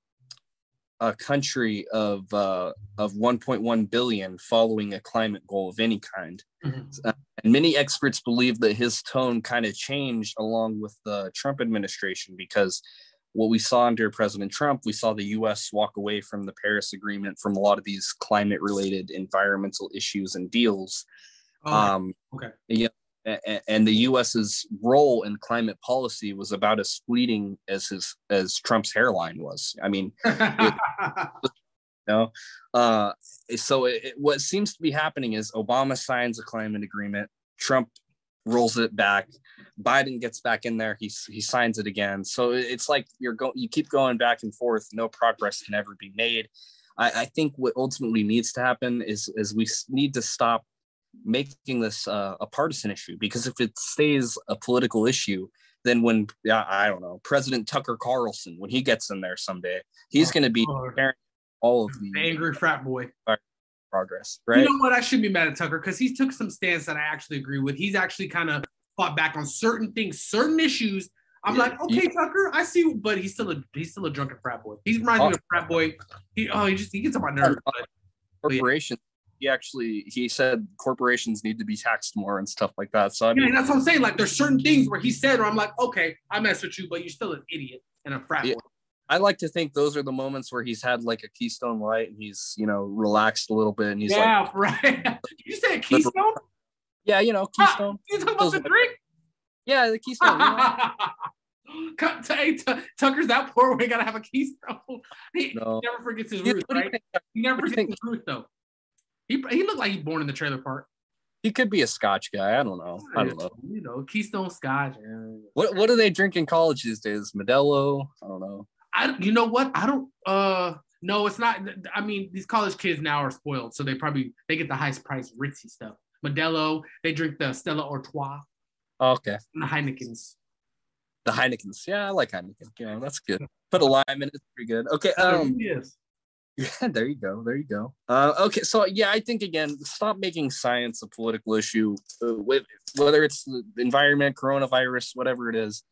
a country of uh, of one point one billion following a climate goal of any kind. Mm-hmm. Uh, and many experts believe that his tone kind of changed along with the Trump administration, because what we saw under President Trump, we saw the U S walk away from the Paris Agreement, from a lot of these climate related environmental issues and deals. Oh, um, okay. Yeah. and the U S's role in climate policy was about as fleeting as his, as Trump's hairline was. I mean, it, you know, uh, so it, it, what seems to be happening is Obama signs a climate agreement, Trump rolls it back, Biden gets back in there, he he signs it again. So it's like you're go you keep going back and forth. No progress can ever be made. I, I think what ultimately needs to happen is is we need to stop making this uh, a partisan issue, because if it stays a political issue, then when I don't know, President Tucker Carlson, when he gets in there someday, he's oh, going to be carrying all of the angry frat boy. Progress, right? You know what? I should be mad at Tucker because he took some stance that I actually agree with. He's actually kind of fought back on certain things, certain issues. I'm yeah, like, okay, yeah. Tucker, I see, but he's still a he's still a drunken frat boy. He reminds oh. me of a frat boy. He oh, he just he gets on my nerves. But, corporations, yeah. he actually he said corporations need to be taxed more and stuff like that. So I mean, yeah, that's what I'm saying. Like, there's certain things where he said, or I'm like, okay, I mess with you, but you're still an idiot and a frat yeah. boy. I like to think those are the moments where he's had like a Keystone Light and he's, you know, relaxed a little bit and he's yeah, like, right. You said Keystone? Yeah, you know, Keystone. Ah, you talking about the like, drink? Yeah, the Keystone. You know? hey, Tucker's that poor. We gotta have a Keystone. He no. never forgets his roots, right? He never forgets his roots, though. He he looked like he was born in the trailer park. He could be a Scotch guy. I don't know. I don't know. You know, Keystone Scotch. What what do they drink in college these days? Modelo? I don't know. I, you know what? I don't, uh, no, it's not. I mean, these college kids now are spoiled. So they probably, they get the highest priced ritzy stuff. Modelo, they drink the Stella Artois. Oh, okay. And the Heinekens. The Heinekens. Yeah, I like Heineken. Yeah, that's good. Put a lime in it. It's pretty good. Okay. Um, yes. Yeah, there you go. There you go. Uh, okay. So yeah, I think again, stop making science a political issue, uh, with, whether it's the environment, coronavirus, whatever it is.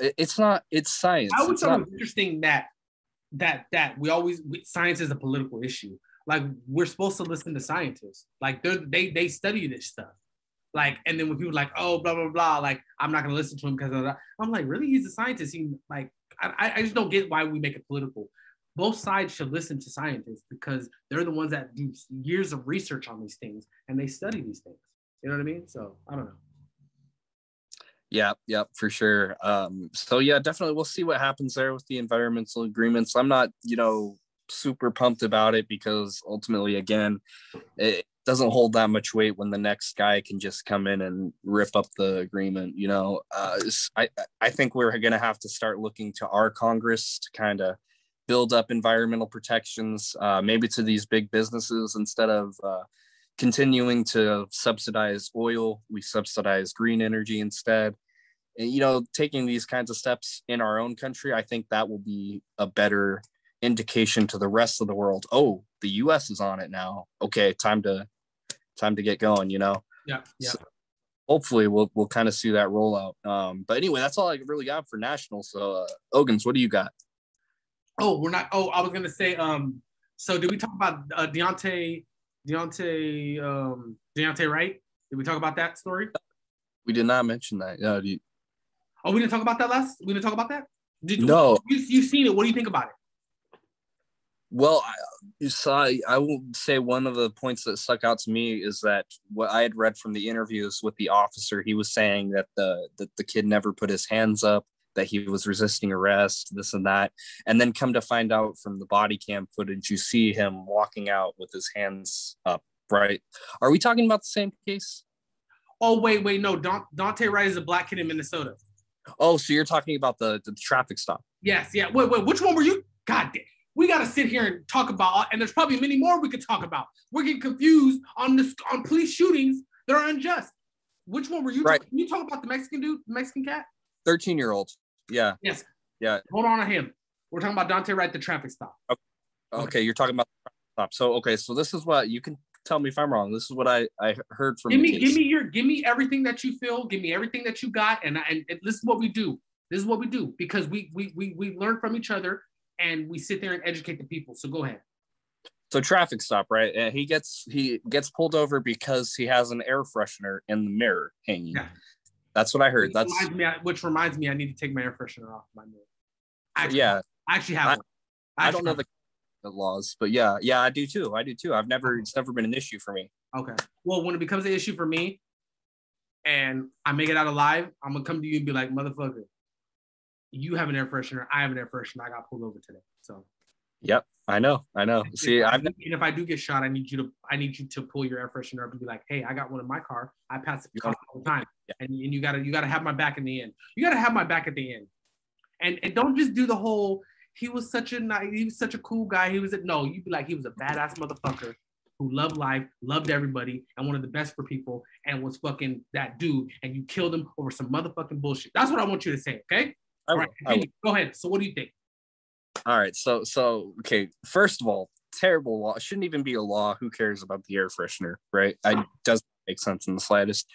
It's not. It's science. I would thought it was interesting that that that we always we, science is a political issue. Like, we're supposed to listen to scientists. Like, they they they study this stuff. Like, and then when people are like, oh, blah blah blah, like, I'm not gonna listen to him because I'm like, really, he's a scientist. He like I I just don't get why we make it political. Both sides should listen to scientists because they're the ones that do years of research on these things and they study these things. You know what I mean? So I don't know. Yeah, yeah, for sure. Um, so yeah, definitely, we'll see what happens there with the environmental agreements. I'm not, you know, super pumped about it because ultimately, again, it doesn't hold that much weight when the next guy can just come in and rip up the agreement. You know, uh, I I think we're going to have to start looking to our Congress to kind of build up environmental protections, uh, maybe to these big businesses instead of. Uh, continuing to subsidize oil, we subsidize green energy instead. And, you know, taking these kinds of steps in our own country, I think that will be a better indication to the rest of the world. Oh, the U S is on it now. Okay, time to time to get going, you know? Yeah, yeah. So hopefully we'll, we'll kind of see that rollout. Um, but anyway, that's all I really got for national. So, uh, Ogans, what do you got? Oh, we're not, oh, I was going to say, um, so did we talk about uh, Daunte Daunte, um, Daunte Wright? Did we talk about that story? We did not mention that. No, you... Oh, we didn't talk about that last? We didn't talk about that? Did, no. You, you've seen it. What do you think about it? Well, I, you saw, I will say one of the points that stuck out to me is that what I had read from the interviews with the officer, he was saying that the, that the kid never put his hands up, that he was resisting arrest, this and that. And then come to find out from the body cam footage, you see him walking out with his hands up, right? Are we talking about the same case? Oh, wait, wait, no. Da Daunte Wright is a black kid in Minnesota. Oh, so you're talking about the, the traffic stop. Yes, yeah. Wait, wait, which one were you? God damn. We got to sit here and talk about, and there's probably many more we could talk about. We're getting confused on, this, on police shootings that are unjust. Which one were you right. talking? Can you talk about the Mexican dude, the Mexican cat? thirteen-year-old. Yeah. Yes. Yeah. Hold on to him. We're talking about Daunte Wright, the traffic stop. Okay. okay. okay. You're talking about the traffic stop. So, okay. So this is what you can tell me if I'm wrong. This is what I, I heard from. Give me, give me your, give me everything that you feel. Give me everything that you got. And, and, and this is what we do. This is what we do because we, we, we, we learn from each other and we sit there and educate the people. So go ahead. So traffic stop, right? And he gets, he gets pulled over because he has an air freshener in the mirror hanging. Yeah. That's what I heard. That's reminds me, which reminds me, I need to take my air freshener off my mirror. Actually, yeah, I actually have I, one. I, I don't know the, the laws, but yeah, yeah, I do too. I do too. I've never, it's never been an issue for me. Okay. Well, when it becomes an issue for me, and I make it out alive, I'm gonna come to you and be like, motherfucker, you have an air freshener, I have an air freshener, I got pulled over today. So yep, I know, I know. See, I'm and if I do get shot, I need you to I need you to pull your air freshener up and be like, hey, I got one in my car. I pass the car all the time. Yeah. And, and you gotta you gotta have my back in the end. You gotta have my back at the end. And and don't just do the whole he was such a nice, he was such a cool guy. He was a, no, you'd be like, he was a badass motherfucker who loved life, loved everybody, and wanted the best for people, and was fucking that dude, and you killed him over some motherfucking bullshit. That's what I want you to say, okay? All right, go ahead. So what do you think? All right, so, so okay, first of all, terrible law. It shouldn't even be a law. Who cares about the air freshener, right? It doesn't make sense in the slightest.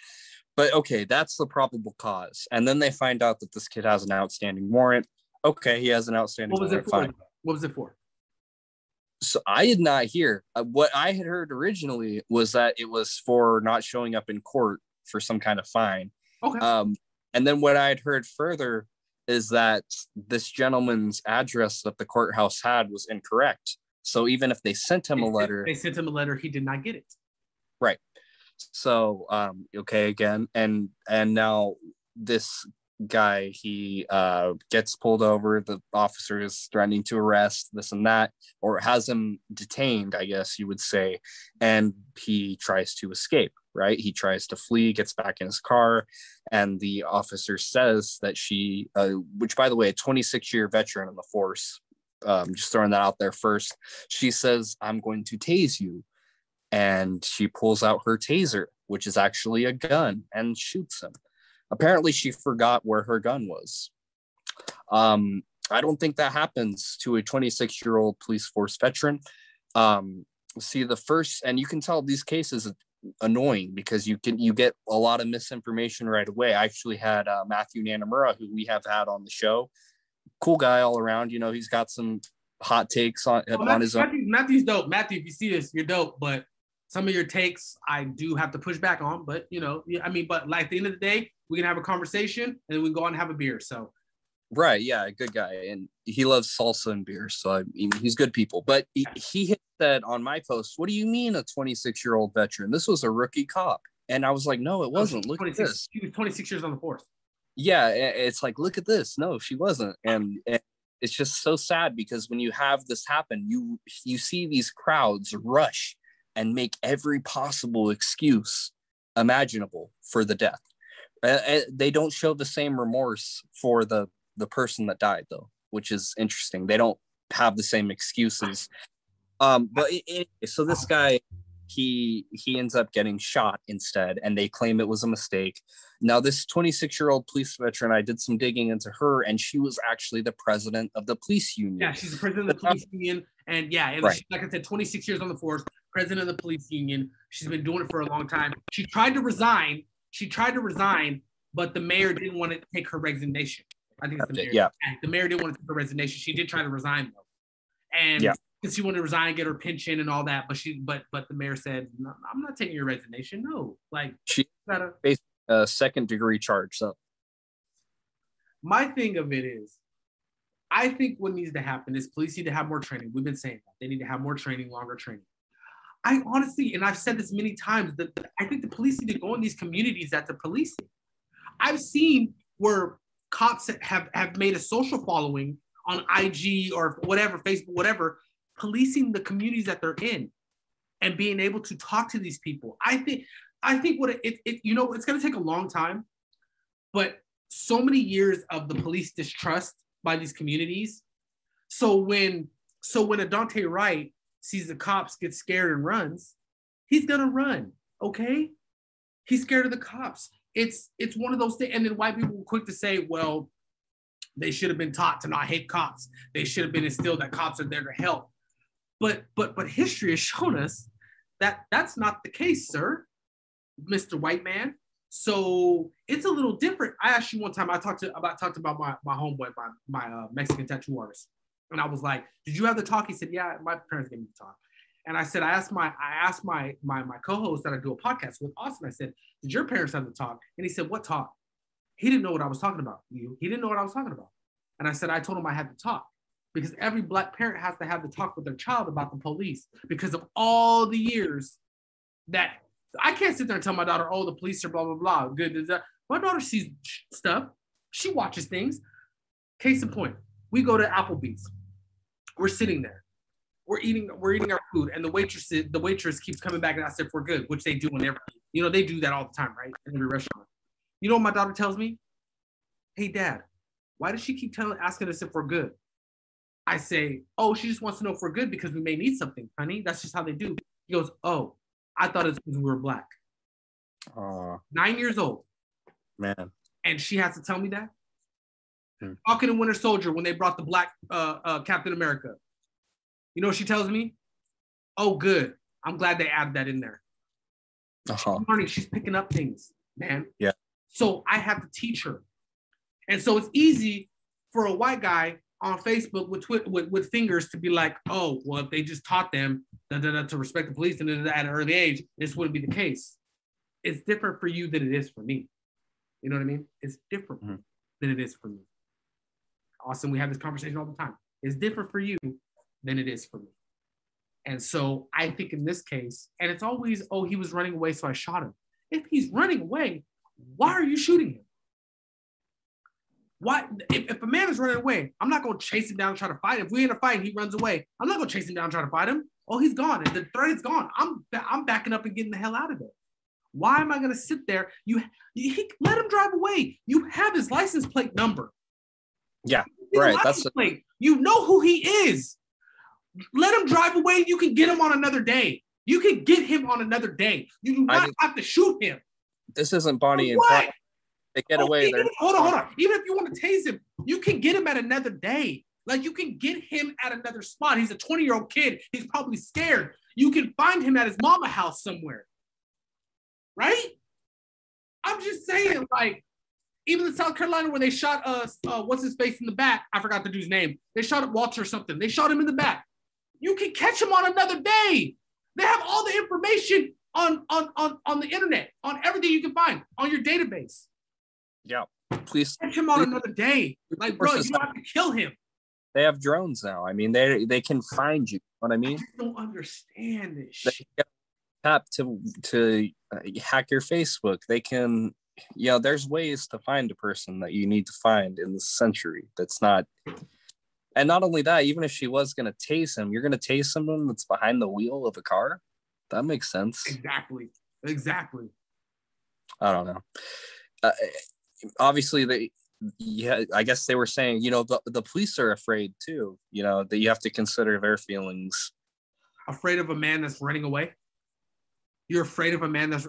But okay, that's the probable cause. And then they find out that this kid has an outstanding warrant. Okay, he has an outstanding warrant. What was it for? What was it for? So I did not hear. Uh, what I had heard originally was that it was for not showing up in court for some kind of fine. Okay. Um, and then what I had heard further is that this gentleman's address that the courthouse had was incorrect. So even if they sent him a letter, they sent him a letter, he did not get it. Right. So, um, okay, again, and and now this guy, he uh, gets pulled over. The officer is threatening to arrest, this and that, or has him detained, I guess you would say. And he tries to escape, right? He tries to flee, gets back in his car. And the officer says that she, uh, which by the way, a twenty-six year veteran in the force, um, just throwing that out there first. She says, I'm going to tase you. And she pulls out her taser, which is actually a gun, and shoots him. Apparently, she forgot where her gun was. Um, I don't think that happens to a twenty-six-year-old police force veteran. Um, see, the first, and you can tell these cases are annoying because you can you get a lot of misinformation right away. I actually had uh, Matthew Nanamura, who we have had on the show. Cool guy all around. You know, he's got some hot takes on, oh, on Matthew, his own. Matthew, Matthew's dope. Matthew, if you see this, you're dope, but some of your takes I do have to push back on, but you know, I mean, but like at the end of the day, we can have a conversation and we can go on and have a beer. So, right. Yeah. Good guy. And he loves salsa and beer. So I mean, he's good people, but he, he said on my post, what do you mean a twenty-six year old veteran? This was a rookie cop. And I was like, no, it wasn't. Look at this. He was twenty-six years on the force. Yeah. It's like, look at this. No, she wasn't. And, and it's just so sad because when you have this happen, you, you see these crowds rush and make every possible excuse imaginable for the death. Uh, they don't show the same remorse for the, the person that died, though, which is interesting. They don't have the same excuses. Um, but it, it, so this guy, he he ends up getting shot instead, and they claim it was a mistake. Now, this twenty-six-year-old police veteran, I did some digging into her, and she was actually the president of the police union. Yeah, she's the president of the police union. And yeah, and right. She, like I said, twenty-six years on the force, president of the police union. She's been doing it for a long time. She tried to resign. She tried to resign, but the mayor didn't want to take her resignation. I think it's the mayor. Yeah. The mayor didn't want to take her resignation. She did try to resign, though. And yeah. She wanted to resign and get her pension and all that. But she, but but the mayor said, no, I'm not taking your resignation. No. Like, she got a, a second degree charge. So my thing of it is, I think what needs to happen is police need to have more training. We've been saying that. They need to have more training, longer training. I honestly, and I've said this many times, that I think the police need to go in these communities that they're policing. I've seen where cops have, have made a social following on I G or whatever, Facebook, whatever, policing the communities that they're in and being able to talk to these people. I think, I think what it, it, it you know, it's going to take a long time, but so many years of the police distrust by these communities. So when, so when a Daunte Wright sees the cops, get scared and runs, he's gonna run, okay? He's scared of the cops. It's it's one of those things, and then white people were quick to say, well, they should have been taught to not hate cops. They should have been instilled that cops are there to help. But but but history has shown us that that's not the case, sir, Mister White Man. So it's a little different. I actually one time I talked to about talked about my, my homeboy, my, my uh, Mexican tattoo artist. And I was like, did you have the talk? He said, yeah, my parents gave me the talk. And I said, I asked my I asked my my my co-host that I do a podcast with, Austin. I said, did your parents have the talk? And he said, what talk? He didn't know what I was talking about. You he didn't know what I was talking about. And I said, I told him I had the talk. Because every black parent has to have the talk with their child about the police because of all the years that I can't sit there and tell my daughter, oh, the police are blah, blah, blah. Good. My daughter sees stuff. She watches things. Case in point, we go to Applebee's. We're sitting there. We're eating, we're eating our food, and the waitress, the waitress keeps coming back and asks if we're good, which they do in every, you know, they do that all the time, right? In every restaurant. You know what my daughter tells me? Hey, Dad, why does she keep telling, asking us if we're good? I say, oh, she just wants to know if we're good because we may need something, honey. That's just how they do. He goes, oh, I thought it's because we were black. Uh, Nine years old. Man. And she has to tell me that? Hmm. Falcon and Winter Soldier, when they brought the black uh, uh, Captain America. You know what she tells me? Oh, good. I'm glad they added that in there. Uh-huh. She's learning. She's picking up things, man. Yeah. So I have to teach her. And so it's easy for a white guy on Facebook with twi- with, with fingers to be like, oh, well, if they just taught them da, da, da, to respect the police and da, da, da, at an early age, this wouldn't be the case. It's different for you than it is for me. You know what I mean? It's different mm-hmm. than it is for me. Austin, we have this conversation all the time. It's different for you than it is for me. And so I think in this case, and it's always, oh, he was running away, so I shot him. If he's running away, why are you shooting him? Why, if, if a man is running away, I'm not going to chase him down and try to fight him. If we in a fight and he runs away, I'm not going to chase him down and try to fight him. Oh, he's gone. And the threat is gone. I'm I'm backing up and getting the hell out of there. Why am I going to sit there? You he, let him drive away. You have his license plate number. Yeah, right. That's a- You know who he is. Let him drive away. You can get him on another day. You can get him on another day. You do not have to shoot him. This isn't body and body. They get oh, away. Even, hold on, hold on. Even if you want to tase him, you can get him at another day. Like, you can get him at another spot. He's a twenty-year-old kid. He's probably scared. You can find him at his mama house somewhere. Right? I'm just saying, like, even in South Carolina where they shot uh, uh what's his face in the back? I forgot the dude's name. They shot at Walter or something. They shot him in the back. You can catch him on another day. They have all the information on, on, on, on the internet, on everything you can find, on your database. Yeah. Please catch him on please, another day. Like, bro, you don't have to kill him. They have drones now. I mean, they they can find you. You know what I mean? I just don't understand this they shit. Tap to, to uh, hack your Facebook. They can, yeah, there's ways to find a person that you need to find in this century that's not. And not only that, even if she was going to tase him, you're going to tase someone that's behind the wheel of a car? That makes sense. Exactly. Exactly. I don't know. Uh, obviously, they, yeah, I guess they were saying, you know, the, the police are afraid too, you know, that you have to consider their feelings. Afraid of a man that's running away? You're afraid of a man that's...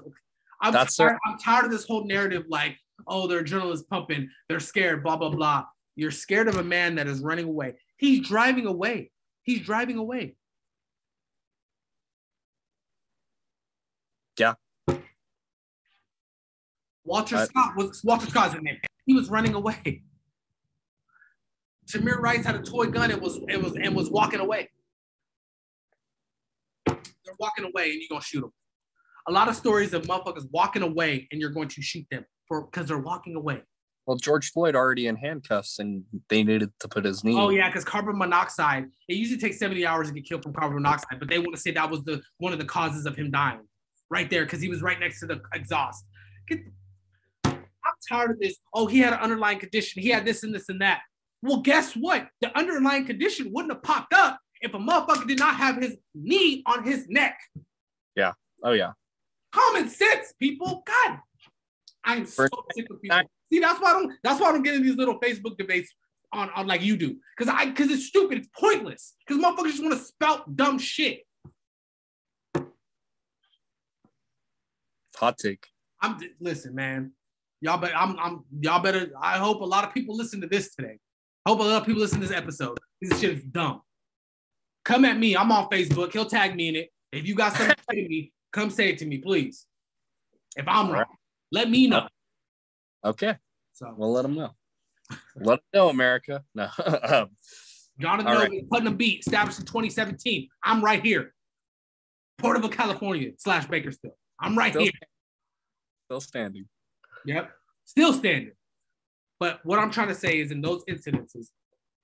I'm, that's tired, a- I'm tired of this whole narrative like, oh, their adrenaline's pumping, they're scared, blah, blah, blah. You're scared of a man that is running away. He's driving away. He's driving away. Yeah. Walter I, Scott was Walter Scott's name. He was running away. Tamir Rice had a toy gun and was and was and was walking away. They're walking away and you're gonna shoot them. A lot of stories of motherfuckers walking away and you're going to shoot them for because they're walking away. Well, George Floyd already in handcuffs, and they needed to put his knee. Oh yeah, because carbon monoxide. It usually takes seventy hours to get killed from carbon monoxide, but they want to say that was the one of the causes of him dying, right there, because he was right next to the exhaust. Get, I'm tired of this. Oh, he had an underlying condition. He had this and this and that. Well, guess what? The underlying condition wouldn't have popped up if a motherfucker did not have his knee on his neck. Yeah. Oh yeah. Common sense, people. God, I'm so sick of people. See, that's why I don't. That's why I don't get in these little Facebook debates on, on like you do, because I because it's stupid, it's pointless. Because motherfuckers just want to spout dumb shit. Hot take. I'm listen, man. Y'all, but I'm I'm y'all better. I hope a lot of people listen to this today. I hope a lot of people listen to this episode. This shit is dumb. Come at me. I'm on Facebook. He'll tag me in it. If you got something to say to me, come say it to me, please. If I'm wrong, let me know. Okay, so we'll let them know. Let them know, America. No, Jonathan Nolan, right. Putnam Beat, established in twenty seventeen. I'm right here, Porterville, California slash Bakersfield. I'm right still, here, still standing. Yep, still standing. But what I'm trying to say is, in those incidences,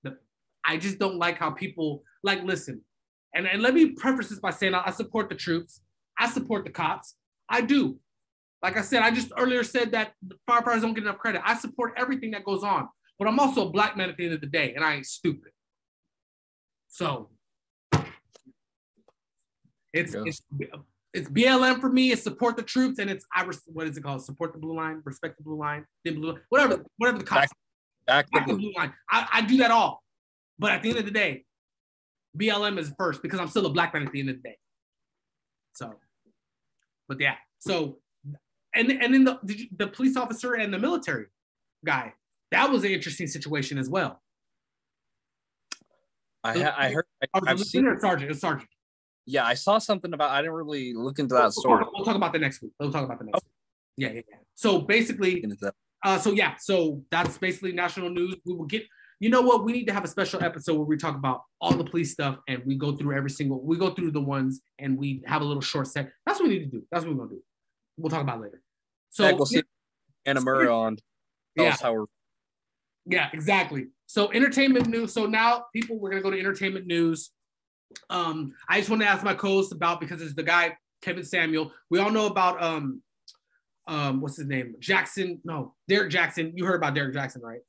the, I just don't like how people like listen. And and let me preface this by saying I, I support the troops. I support the cops. I do. Like I said, I just earlier said that firefighters don't get enough credit. I support everything that goes on, but I'm also a black man at the end of the day, and I ain't stupid. So it's yeah. it's it's B L M for me. It's support the troops, and it's I what is it called? Support the blue line, respect the blue line, the blue line, whatever whatever the cops. Back, back, back the blue line. I, I do that all, but at the end of the day, B L M is first because I'm still a black man at the end of the day. So, but yeah, so. And and then the, the the police officer and the military guy, that was an interesting situation as well. I the, I heard. I, I've the seen or sergeant, a sergeant. Yeah, I saw something about. I didn't really look into that we'll, story. We'll talk about the next week. We'll talk about the next. Oh. Week. Yeah, yeah, yeah. So basically, uh, so yeah, so that's basically national news. We will get. You know what? We need to have a special episode where we talk about all the police stuff and we go through every single. We go through the ones and we have a little short set. That's what we need to do. That's what we're gonna do. We'll talk about it later. So yeah, we'll see Anna Murray on. Yeah. How we're... yeah, exactly. So entertainment news. So now people, we're gonna go to entertainment news. Um, I just want to ask my co-host about because it's the guy Kevin Samuel. We all know about um, um, what's his name? Jackson? No, Derek Jackson. You heard about Derek Jackson, right?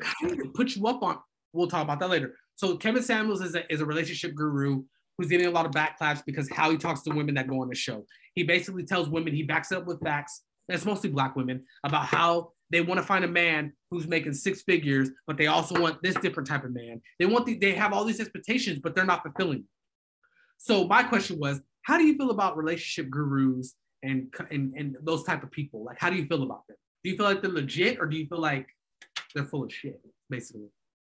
God, I need to put you up on. We'll talk about that later. So Kevin Samuels is a, is a relationship guru who's getting a lot of backlash because how he talks to women that go on the show. He basically tells women, he backs up with facts, that's mostly black women, about how they want to find a man who's making six figures, but they also want this different type of man. They want the, they have all these expectations, but they're not fulfilling them. So my question was, how do you feel about relationship gurus and, and, and those type of people? Like, how do you feel about them? Do you feel like they're legit or do you feel like they're full of shit, basically?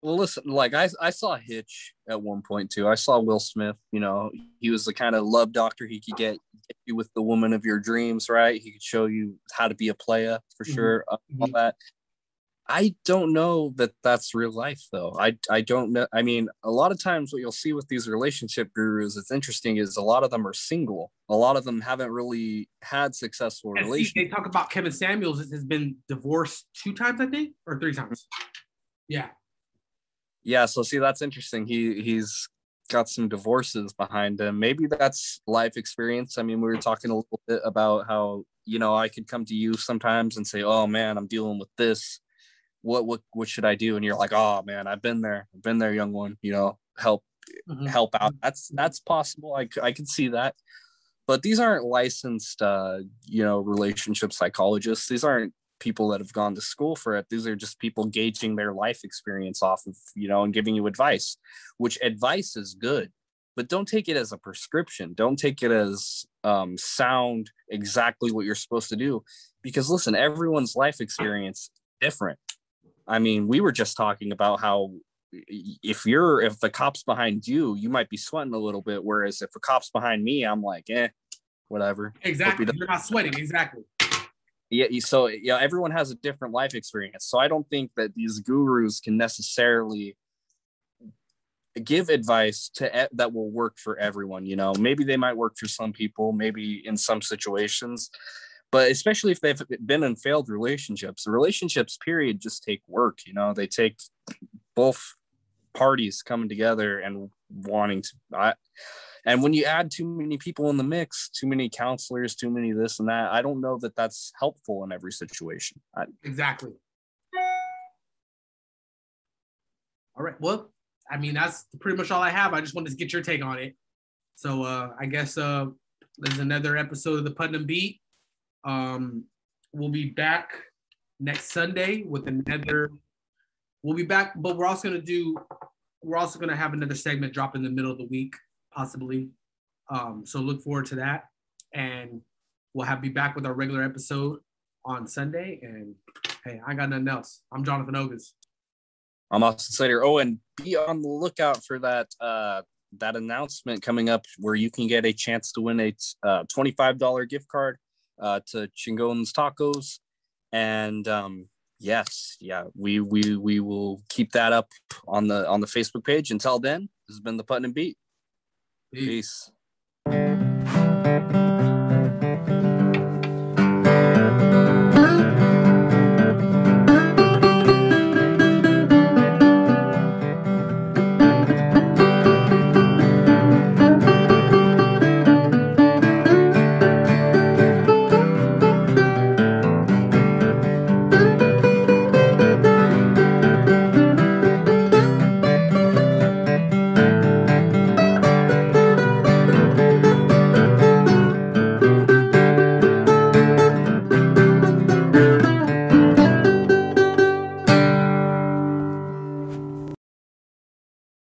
Well, listen, like I, I saw Hitch at one point, too. I saw Will Smith, you know, he was the kind of love doctor he could get, get you with the woman of your dreams, right? He could show you how to be a player for mm-hmm. sure. Mm-hmm. All that. I don't know that that's real life, though. I, I don't know. I mean, a lot of times what you'll see with these relationship gurus, it's interesting is a lot of them are single. A lot of them haven't really had successful and relationships. See, they talk about Kevin Samuels has been divorced two times, I think, or three times. Yeah. Yeah, so see, that's interesting. He he's got some divorces behind him. Maybe that's life experience. I mean, we were talking a little bit about how, you know, I could come to you sometimes and say, "Oh man, I'm dealing with this. What what what should I do?" And you're like, "Oh man, I've been there. I've been there, young one. You know, help mm-hmm. help out." That's that's possible. I I can see that. But these aren't licensed, uh, you know, relationship psychologists. These aren't people that have gone to school for it. These are just people gauging their life experience off of, you know, and giving you advice, which advice is good, but don't take it as a prescription. Don't take it as um, sound exactly what you're supposed to do, because listen, everyone's life experience is different. I mean, we were just talking about how if you're, if the cop's behind you, you might be sweating a little bit. Whereas if a cop's behind me, I'm like, eh, whatever. Exactly. You're not sweating. Exactly. Yeah, so yeah, everyone has a different life experience. So I don't think that these gurus can necessarily give advice to that will work for everyone. You know, maybe they might work for some people, maybe in some situations, but especially if they've been in failed relationships, relationships period just take work. You know, they take both parties coming together and wanting to. I, And when you add too many people in the mix, too many counselors, too many this and that, I don't know that that's helpful in every situation. I... Exactly. All right. Well, I mean, that's pretty much all I have. I just wanted to get your take on it. So uh, I guess uh, there's another episode of the Putnam Beat. Um, we'll be back next Sunday with another. We'll be back, but we're also going to do, we're also going to have another segment drop in the middle of the week. Possibly. Um, so look forward to that. And we'll have be back with our regular episode on Sunday. And hey, I got nothing else. I'm Jonathan Ogans. I'm Austin Slater. Oh, and be on the lookout for that uh, that announcement coming up where you can get a chance to win a uh, twenty-five dollars gift card uh, to Chingón's Tacos. And um, yes, yeah, we we we will keep that up on the on the Facebook page. Until then, this has been the Putnam Beat. Peace. Peace.